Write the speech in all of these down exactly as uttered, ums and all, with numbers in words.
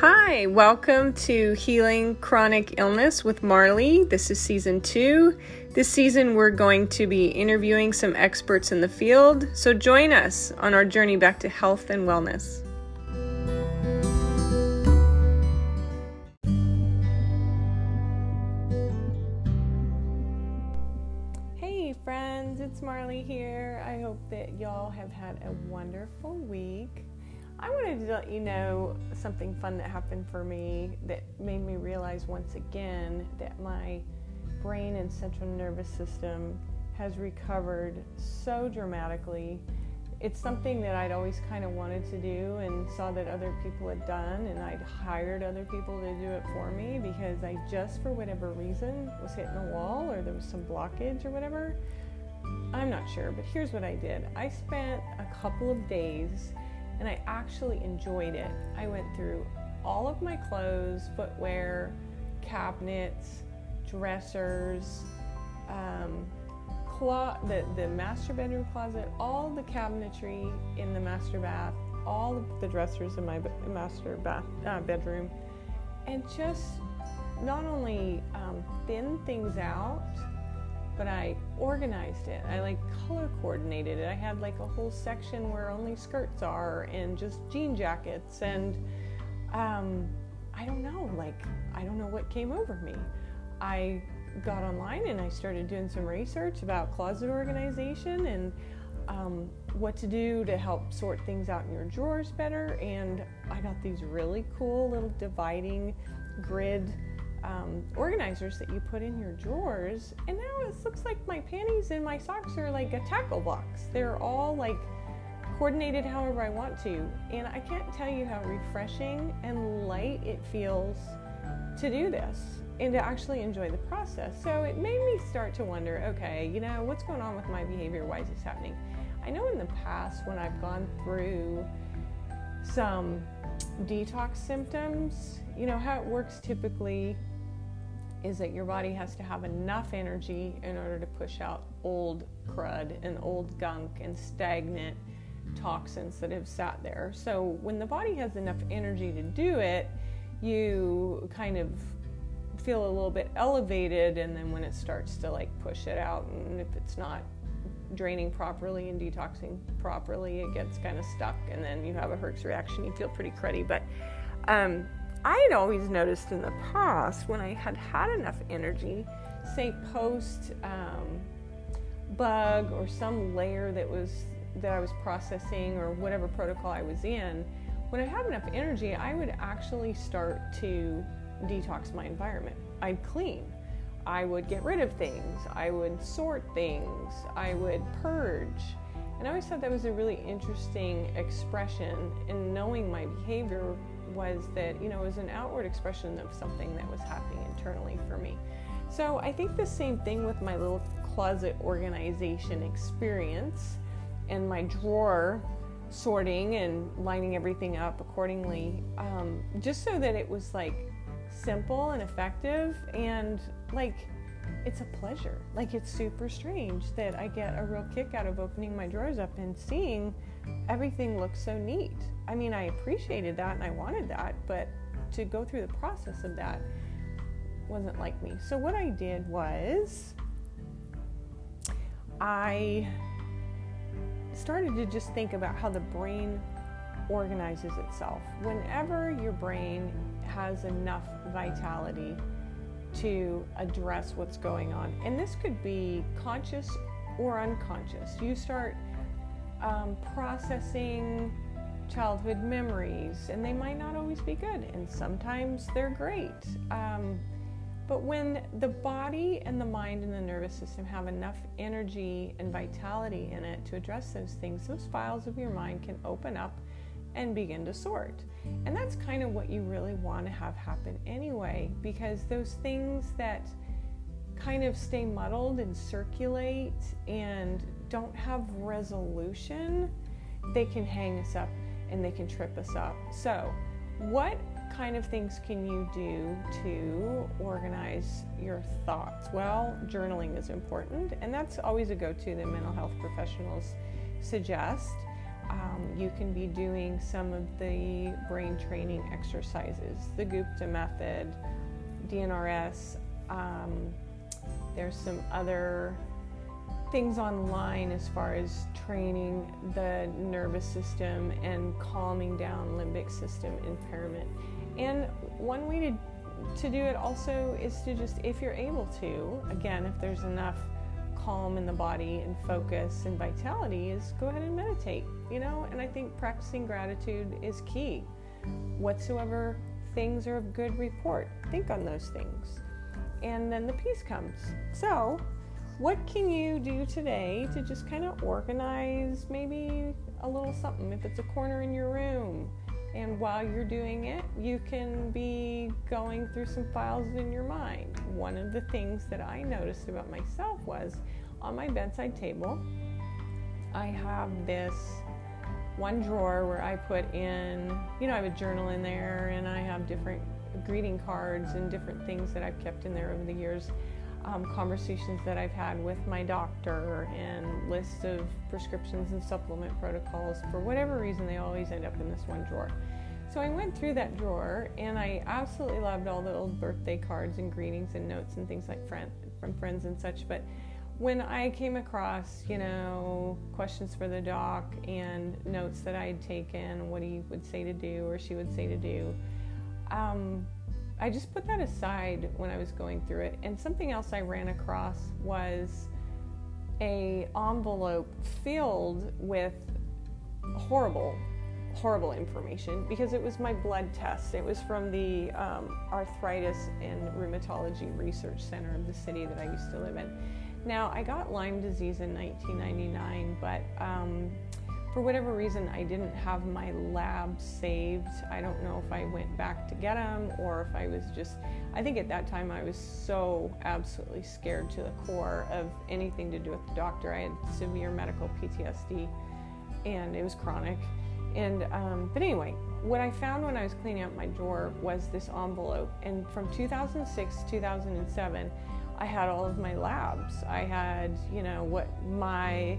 Hi, welcome to Healing Chronic Illness with Marley. This is season two. This season we're going to be interviewing some experts in the field, so join us on our journey back to health and wellness. Hey friends, it's Marley here. I hope that y'all have had a wonderful week. I wanted to let you know something fun that happened for me that made me realize once again that my brain and central nervous system has recovered so dramatically. It's something that I'd always kind of wanted to do and saw that other people had done, and I'd hired other people to do it for me because I just, for whatever reason, was hitting a wall or there was some blockage or whatever. I'm not sure, but here's what I did. I spent a couple of days and I actually enjoyed it. I went through all of my clothes, footwear, cabinets, dressers, um, clo- the, the master bedroom closet, all the cabinetry in the master bath, all of the dressers in my master bath uh, bedroom, and just not only um, thin things out, but I organized it. I like color coordinated it. I had like a whole section where only skirts are and just jean jackets, and um, I don't know, like I don't know what came over me. I got online and I started doing some research about closet organization and um, what to do to help sort things out in your drawers better, and I got these really cool little dividing grid Um, organizers that you put in your drawers, and now it looks like my panties and my socks are like a tackle box. They're all like coordinated however I want to, and I can't tell you how refreshing and light it feels to do this and to actually enjoy the process. So it made me start to wonder, okay, you know, what's going on with my behavior? Why is this happening? I know in the past when I've gone through some detox symptoms, you know, how it works typically is that your body has to have enough energy in order to push out old crud and old gunk and stagnant toxins that have sat there. So when the body has enough energy to do it, you kind of feel a little bit elevated, and then when it starts to like push it out, and if it's not draining properly and detoxing properly, it gets kind of stuck, and then you have a Herx reaction. You feel pretty cruddy. But um, I had always noticed in the past when I had had enough energy, say post um, bug or some layer that was that I was processing or whatever protocol I was in, when I had enough energy, I would actually start to detox my environment. I'd clean. I would get rid of things, I would sort things, I would purge. And I always thought that was a really interesting expression in knowing my behavior was that, you know, it was an outward expression of something that was happening internally for me. So I think the same thing with my little closet organization experience and my drawer sorting and lining everything up accordingly, um, just so that it was like simple and effective, and like it's a pleasure. Like it's super strange that I get a real kick out of opening my drawers up and seeing everything looks so neat. I mean, I appreciated that and I wanted that, but to go through the process of that wasn't like me. So what I did was I started to just think about how the brain organizes itself. Whenever your brain has enough vitality to address what's going on, and this could be conscious or unconscious, you start um, processing childhood memories, and they might not always be good, and sometimes they're great, um, but when the body and the mind and the nervous system have enough energy and vitality in it to address those things, those files of your mind can open up and begin to sort. And that's kind of what you really want to have happen anyway, because those things that kind of stay muddled and circulate and don't have resolution, they can hang us up and they can trip us up. So what kind of things can you do to organize your thoughts? Well, journaling is important, and that's always a go-to that mental health professionals suggest. um, you can be doing some of the brain training exercises, the Gupta Method, D N R S. Um, there's some other things online as far as training the nervous system and calming down limbic system impairment. And one way to to do it also is to just, if you're able to, again, if there's enough calm in the body and focus and vitality, is go ahead and meditate, you know? And I think practicing gratitude is key. Whatsoever things are of good report, think on those things. And then the peace comes. So what can you do today to just kind of organize maybe a little something? If it's a corner in your room, and while you're doing it, you can be going through some files in your mind. One of the things that I noticed about myself was, on my bedside table, I have this one drawer where I put in, you know, I have a journal in there, and I have different greeting cards and different things that I've kept in there over the years, um, conversations that I've had with my doctor, and lists of prescriptions and supplement protocols. For whatever reason, they always end up in this one drawer. So I went through that drawer, and I absolutely loved all the old birthday cards and greetings and notes and things like friend, from friends and such. But when I came across, you know, questions for the doc and notes that I had taken, what he would say to do or she would say to do, Um, I just put that aside when I was going through it. And something else I ran across was a envelope filled with horrible, horrible information, because it was my blood test. It was from the um, Arthritis and Rheumatology Research Center of the city that I used to live in. Now, I got Lyme disease in nineteen ninety-nine, but um, for whatever reason, I didn't have my lab saved. I don't know if I went back to get them, or if I was just, I think at that time I was so absolutely scared to the core of anything to do with the doctor. I had severe medical P T S D, and it was chronic. And um, but anyway, what I found when I was cleaning out my drawer was this envelope. And from two thousand six to two thousand seven, I had all of my labs. I had, you know, what my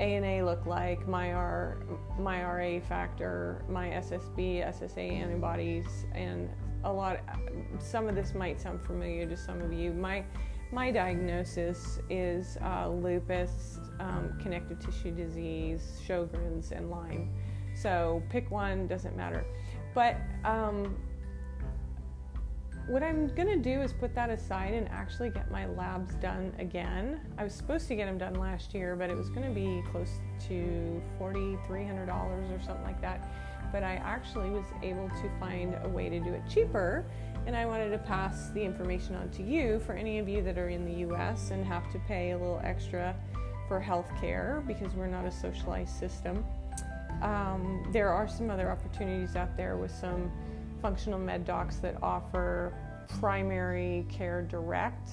A N A look like, my R, my R A factor, my S S B, S S A antibodies, and a lot. Some of this might sound familiar to some of you. My my diagnosis is uh, lupus, um, connective tissue disease, Sjogren's, and Lyme. So pick one, doesn't matter. But um, what I'm going to do is put that aside and actually get my labs done again. I was supposed to get them done last year, but it was going to be close to forty-three hundred dollars or something like that. But I actually was able to find a way to do it cheaper, and I wanted to pass the information on to you for any of you that are in the U S and have to pay a little extra for health care because we're not a socialized system. Um, there are some other opportunities out there with some functional med docs that offer primary care direct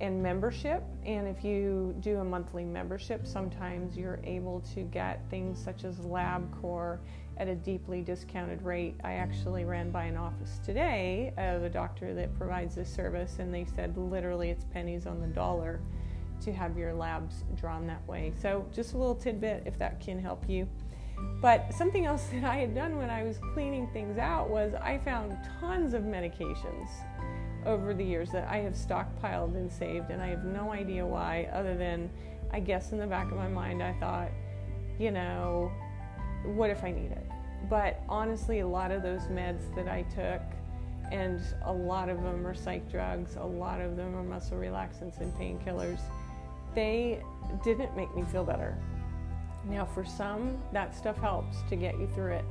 and membership. And if you do a monthly membership, sometimes you're able to get things such as LabCorp at a deeply discounted rate. I actually ran by an office today of a doctor that provides this service, and they said literally it's pennies on the dollar to have your labs drawn that way. So just a little tidbit if that can help you. But something else that I had done when I was cleaning things out was I found tons of medications over the years that I have stockpiled and saved, and I have no idea why, other than I guess in the back of my mind I thought, you know, what if I need it? But honestly, a lot of those meds that I took, and a lot of them are psych drugs, a lot of them are muscle relaxants and painkillers, they didn't make me feel better. Now, for some, that stuff helps to get you through it.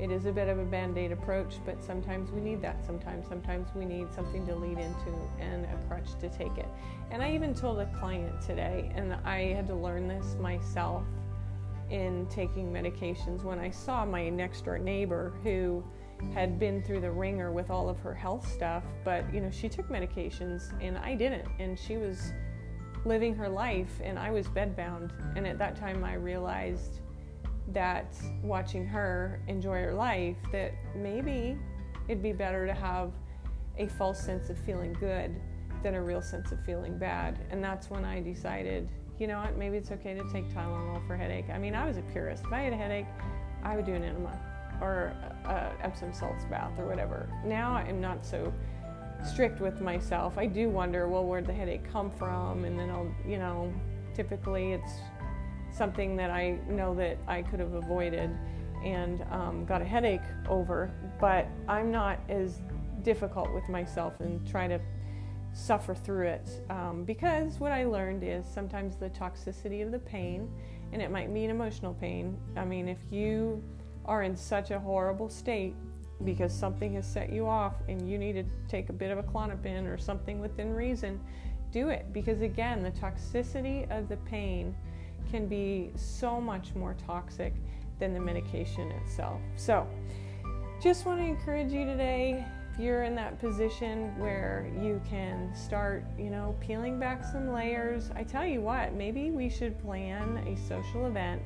It is a bit of a band-aid approach, but sometimes we need that. Sometimes, sometimes we need something to lead into and a crutch to take it. And I even told a client today, and I had to learn this myself in taking medications, when I saw my next-door neighbor who had been through the ringer with all of her health stuff, but, you know, she took medications and I didn't, and she was living her life, and I was bedbound. And at that time I realized that watching her enjoy her life, that maybe it'd be better to have a false sense of feeling good than a real sense of feeling bad. And that's when I decided, you know what, maybe it's okay to take Tylenol for headache. I mean, I was a purist. If I had a headache, I would do an enema or a Epsom salts bath or whatever. Now I'm not so strict with myself. I do wonder, well, where'd the headache come from? And then I'll, you know, typically it's something that I know that I could have avoided and um, got a headache over, but I'm not as difficult with myself and try to suffer through it, um, because what I learned is sometimes the toxicity of the pain, and it might mean emotional pain. I mean, if you are in such a horrible state because something has set you off and you need to take a bit of a Klonopin or something within reason, do it. Because again, the toxicity of the pain can be so much more toxic than the medication itself. So just want to encourage you today, if you're in that position where you can start, you know, peeling back some layers. I tell you what, maybe we should plan a social event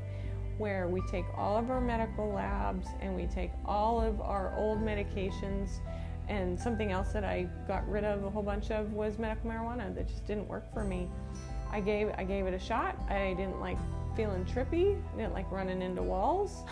where we take all of our medical labs and we take all of our old medications. And something else that I got rid of a whole bunch of was medical marijuana. That just didn't work for me. I gave I gave it a shot. I didn't like feeling trippy. I didn't like running into walls.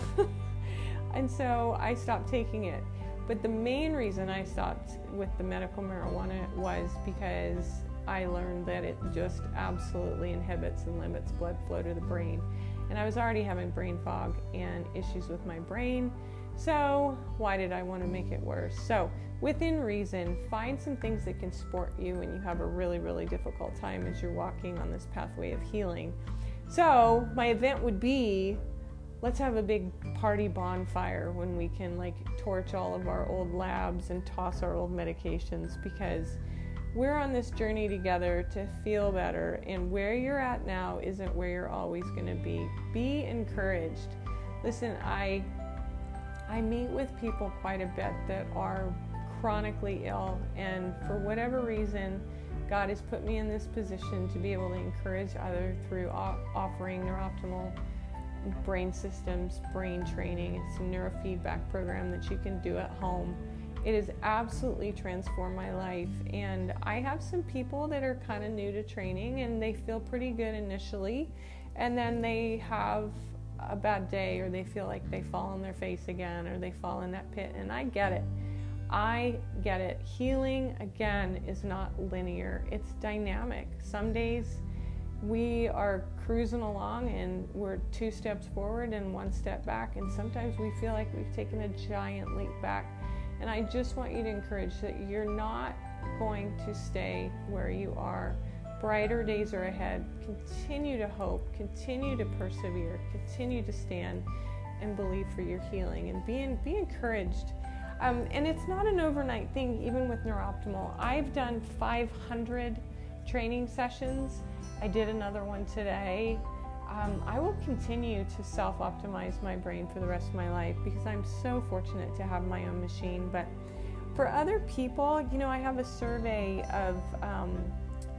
And so I stopped taking it. But the main reason I stopped with the medical marijuana was because I learned that it just absolutely inhibits and limits blood flow to the brain. And I was already having brain fog and issues with my brain. So why did I want to make it worse? So within reason, find some things that can support you when you have a really, really difficult time as you're walking on this pathway of healing. So my event would be, let's have a big party bonfire when we can like torch all of our old labs and toss our old medications, because we're on this journey together to feel better, and where you're at now isn't where you're always going to be. Be encouraged. Listen, I I meet with people quite a bit that are chronically ill, and for whatever reason, God has put me in this position to be able to encourage others through offering NeurOptimal brain systems, brain training. It's a neurofeedback program that you can do at home. It has absolutely transformed my life, and I have some people that are kind of new to training and they feel pretty good initially, and then they have a bad day or they feel like they fall on their face again or they fall in that pit, and I get it. I get it. Healing, again, is not linear. It's dynamic. Some days we are cruising along and we're two steps forward and one step back, and sometimes we feel like we've taken a giant leap back. And I just want you to encourage that you're not going to stay where you are. Brighter days are ahead. Continue to hope, continue to persevere, continue to stand and believe for your healing, and be, in, be encouraged. Um, and it's not an overnight thing, even with NeurOptimal. I've done five hundred training sessions. I did another one today. Um, I will continue to self-optimize my brain for the rest of my life because I'm so fortunate to have my own machine. But for other people, you know, I have a survey of um,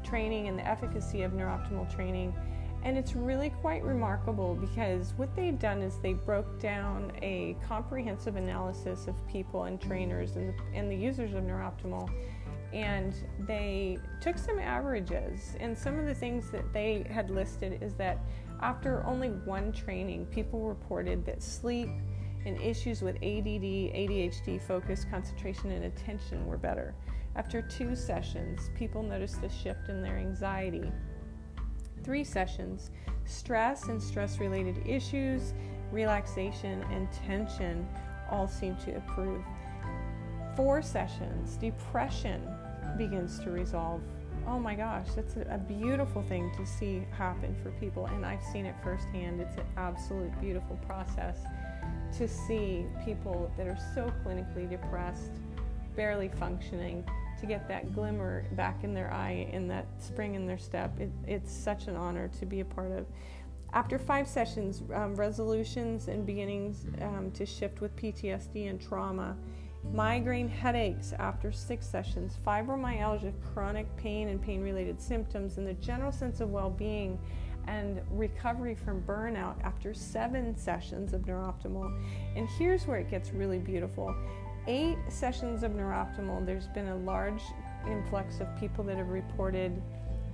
training and the efficacy of NeurOptimal training, and it's really quite remarkable because what they've done is they broke down a comprehensive analysis of people and trainers and the, and the users of NeurOptimal. And they took some averages, and some of the things that they had listed is that after only one training, people reported that sleep and issues with A D D, A D H D, focus, concentration, and attention were better. After two sessions, people noticed a shift in their anxiety. Three sessions, stress and stress-related issues, relaxation, and tension all seemed to improve. Four sessions, depression begins to resolve. Oh my gosh, that's a beautiful thing to see happen for people, and I've seen it firsthand. It's an absolute beautiful process to see people that are so clinically depressed, barely functioning, to get that glimmer back in their eye and that spring in their step. It, it's such an honor to be a part of. After five sessions, um, resolutions and beginnings um, to shift with P T S D and trauma. Migraine headaches after six sessions, fibromyalgia, chronic pain and pain-related symptoms, and the general sense of well-being and recovery from burnout after seven sessions of NeurOptimal. And here's where it gets really beautiful. Eight sessions of NeurOptimal, there's been a large influx of people that have reported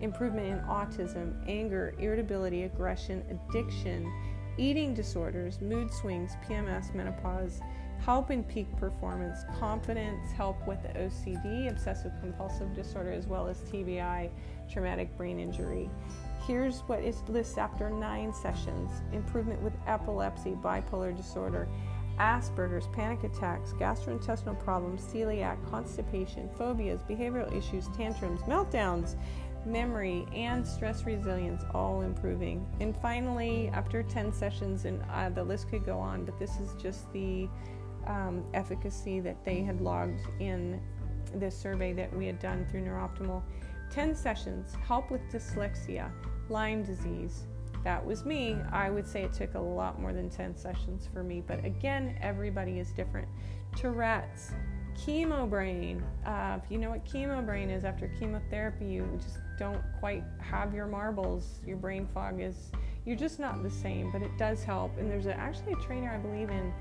improvement in autism, anger, irritability, aggression, addiction, eating disorders, mood swings, P M S, menopause, help in peak performance, confidence, help with the O C D, obsessive compulsive disorder, as well as T B I, traumatic brain injury. Here's what it lists after nine sessions: improvement with epilepsy, bipolar disorder, Asperger's, panic attacks, gastrointestinal problems, celiac, constipation, phobias, behavioral issues, tantrums, meltdowns, memory, and stress resilience, all improving. And finally, after ten sessions, and uh, the list could go on, but this is just the um, efficacy that they had logged in this survey that we had done through NeurOptimal. ten sessions, help with dyslexia, Lyme disease. That was me. I would say it took a lot more than ten sessions for me, but again, everybody is different. Tourette's, chemo brain. Uh, if you know what chemo brain is, after chemotherapy, you just don't quite have your marbles. Your brain fog is, you're just not the same, but it does help. And there's a, actually a trainer, I believe, in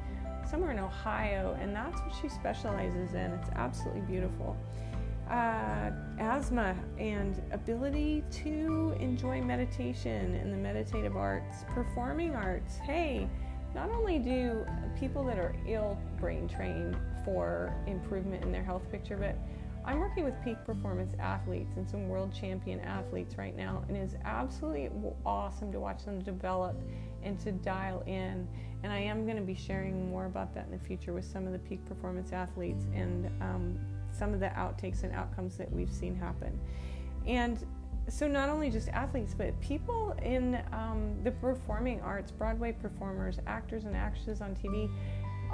somewhere in Ohio, and that's what she specializes in. It's absolutely beautiful. Uh, asthma and ability to enjoy meditation and the meditative arts, performing arts. Hey, not only do people that are ill brain train for improvement in their health picture, but I'm working with peak performance athletes and some world champion athletes right now, and it's absolutely awesome to watch them develop and to dial in. And I am going to be sharing more about that in the future with some of the peak performance athletes and um, some of the outtakes and outcomes that we've seen happen. And so not only just athletes, but people in um, the performing arts, Broadway performers, actors and actresses on T V,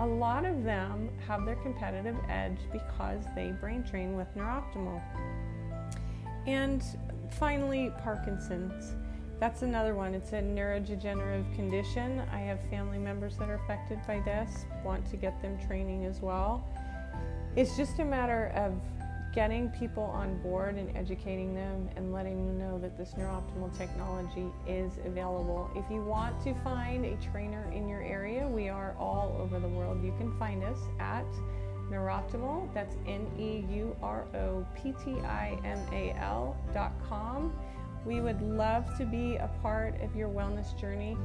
a lot of them have their competitive edge because they brain train with NeurOptimal. And finally, Parkinson's. That's another one. It's a neurodegenerative condition. I have family members that are affected by this, want to get them training as well. It's just a matter of getting people on board and educating them and letting them know that this NeurOptimal technology is available. If you want to find a trainer in your area, we are all over the world. You can find us at NeurOptimal, that's N E U R O P T I M A L dot com. We would love to be a part of your wellness journey.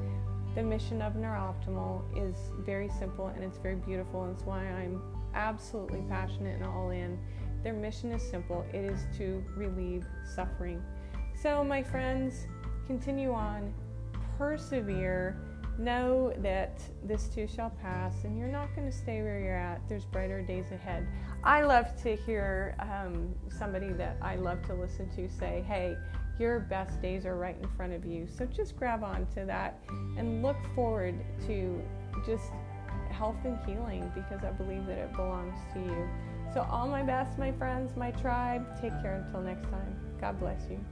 The mission of NeurOptimal is very simple and it's very beautiful, and it's why I'm absolutely passionate and all in. Their mission is simple. It is to relieve suffering. So my friends, continue on, persevere, know that this too shall pass, and you're not going to stay where you're at. There's brighter days ahead. I love to hear um, somebody that I love to listen to say, hey, your best days are right in front of you. So just grab on to that and look forward to just health and healing, because I believe that it belongs to you. So all my best, my friends, my tribe. Take care until next time. God bless you.